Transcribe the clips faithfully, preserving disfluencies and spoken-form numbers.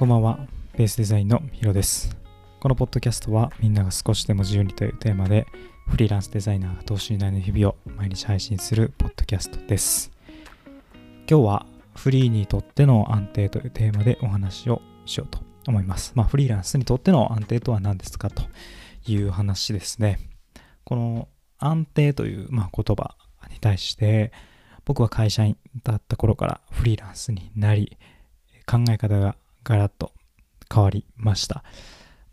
こんばんは、ベースデザインのヒロです。このポッドキャストはみんなが少しでも自由にというテーマでフリーランスデザイナーが等身大の日々を毎日配信するポッドキャストです。今日はフリーにとっての安定というテーマでお話をしようと思います。まあフリーランスにとっての安定とは何ですかという話ですね。この安定というまあ言葉に対して僕は会社員だった頃からフリーランスになり考え方がガラッと変わりました。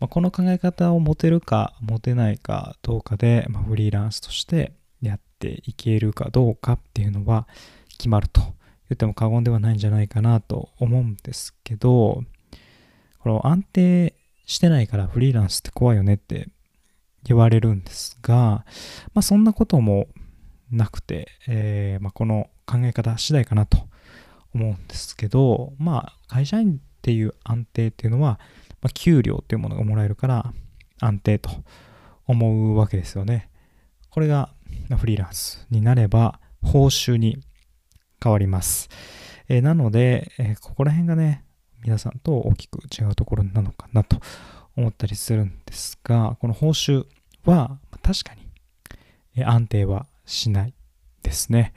まあ、この考え方を持てるか持てないかどうかで、まあ、フリーランスとしてやっていけるかどうかっていうのは決まると言っても過言ではないんじゃないかなと思うんですけど、この安定してないからフリーランスって怖いよねって言われるんですが、まあ、そんなこともなくて、えーまあ、この考え方次第かなと思うんですけど、まあ会社員っていう安定っていうのは、まあ、給料っていうものがもらえるから安定と思うわけですよね。これがフリーランスになれば報酬に変わります。えー、なので、えー、ここら辺がね、皆さんと大きく違うところなのかなと思ったりするんですが、この報酬は確かに安定はしないですね。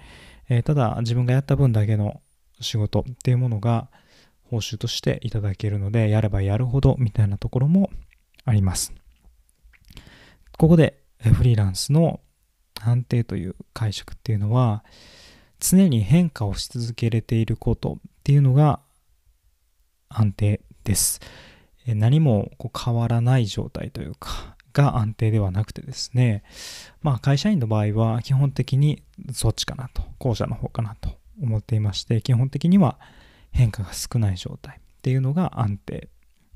えー、ただ自分がやった分だけの仕事っていうものが報酬としていただけるので、やればやるほどみたいなところもあります。ここでフリーランスの安定という解釈っていうのは、常に変化をし続けれていることっていうのが安定です。何もこう変わらない状態というかが安定ではなくてですね、まあ会社員の場合は基本的にそっちかなと、後者の方かなと思っていまして、基本的には変化が少ない状態っていうのが安定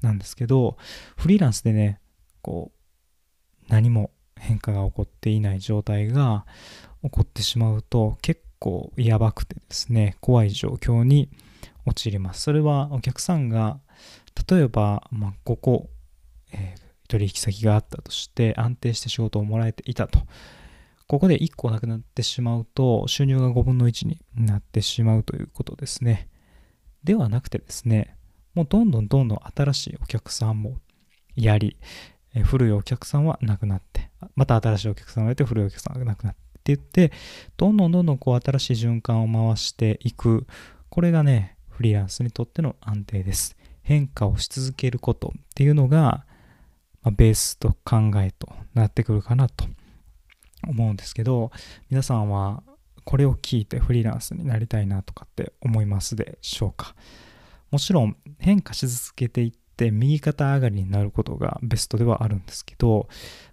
なんですけど、フリーランスでね、こう何も変化が起こっていない状態が起こってしまうと結構やばくてですね、怖い状況に陥ります。それはお客さんが例えば、まあ、ここ、えー、取引先があったとして、安定して仕事をもらえていたと、ここでいっこなくなってしまうと収入がごぶんのいちになってしまうということですね。ではなくてですね、もうどんどんどんどん新しいお客さんもやり、え古いお客さんはなくなって、また新しいお客さんがいて古いお客さんがなくなってって言って、どんどんどんどんこう新しい循環を回していく。これがね、フリーランスにとっての安定です。変化をし続けることっていうのが、まあ、ベースと考えとなってくるかなと思うんですけど、皆さんはこれを聞いてフリーランスになりたいなとかって思いますでしょうか。もちろん変化し続けていって右肩上がりになることがベストではあるんですけど、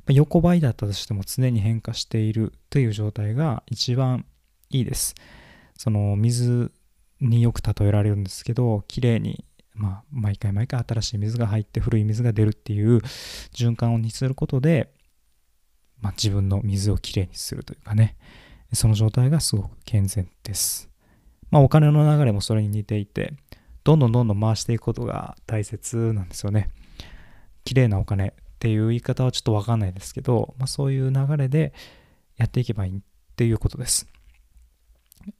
横ばいだったとしても常に変化しているという状態が一番いいです。その水によく例えられるんですけど、きれいにまあ毎回毎回新しい水が入って古い水が出るっていう循環にすることで、まあ、自分の水をきれいにするというかね、その状態がすごく健全です。まあお金の流れもそれに似ていて、どんどんどんどん回していくことが大切なんですよね。きれいなお金っていう言い方はちょっとわかんないですけど、まあそういう流れでやっていけばいいっていうことです。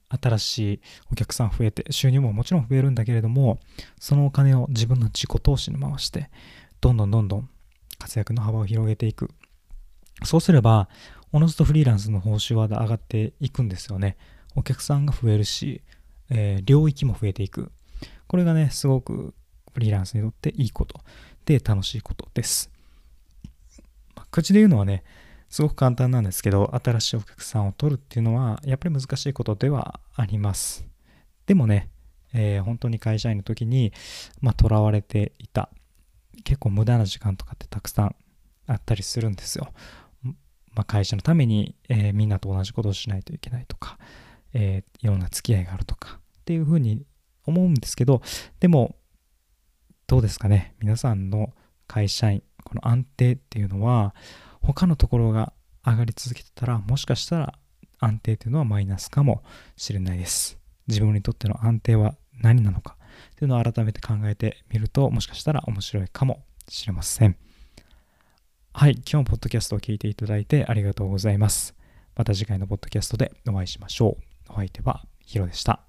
新しいお客さん増えて、収入ももちろん増えるんだけれども、そのお金を自分の自己投資に回して、どんどんどんどん活躍の幅を広げていく。そうすれば、おのずとフリーランスの報酬は上がっていくんですよね。お客さんが増えるし、えー、領域も増えていく。これがね、すごくフリーランスにとっていいことで楽しいことです。まあ、口で言うのはね、すごく簡単なんですけど、新しいお客さんを取るっていうのはやっぱり難しいことではあります。でもね、えー、本当に会社員の時にまあ囚われていた、結構無駄な時間とかってたくさんあったりするんですよ。まあ、会社のために、えー、みんなと同じことをしないといけないとか、えー、いろんな付き合いがあるとかっていうふうに思うんですけど、でもどうですかね、皆さんの会社員、この安定っていうのは他のところが上がり続けてたら、もしかしたら安定っていうのはマイナスかもしれないです。自分にとっての安定は何なのかっていうのを改めて考えてみると、もしかしたら面白いかもしれません。はい、今日もポッドキャストを聞いていただいてありがとうございます。また次回のポッドキャストでお会いしましょう。お相手はヒロでした。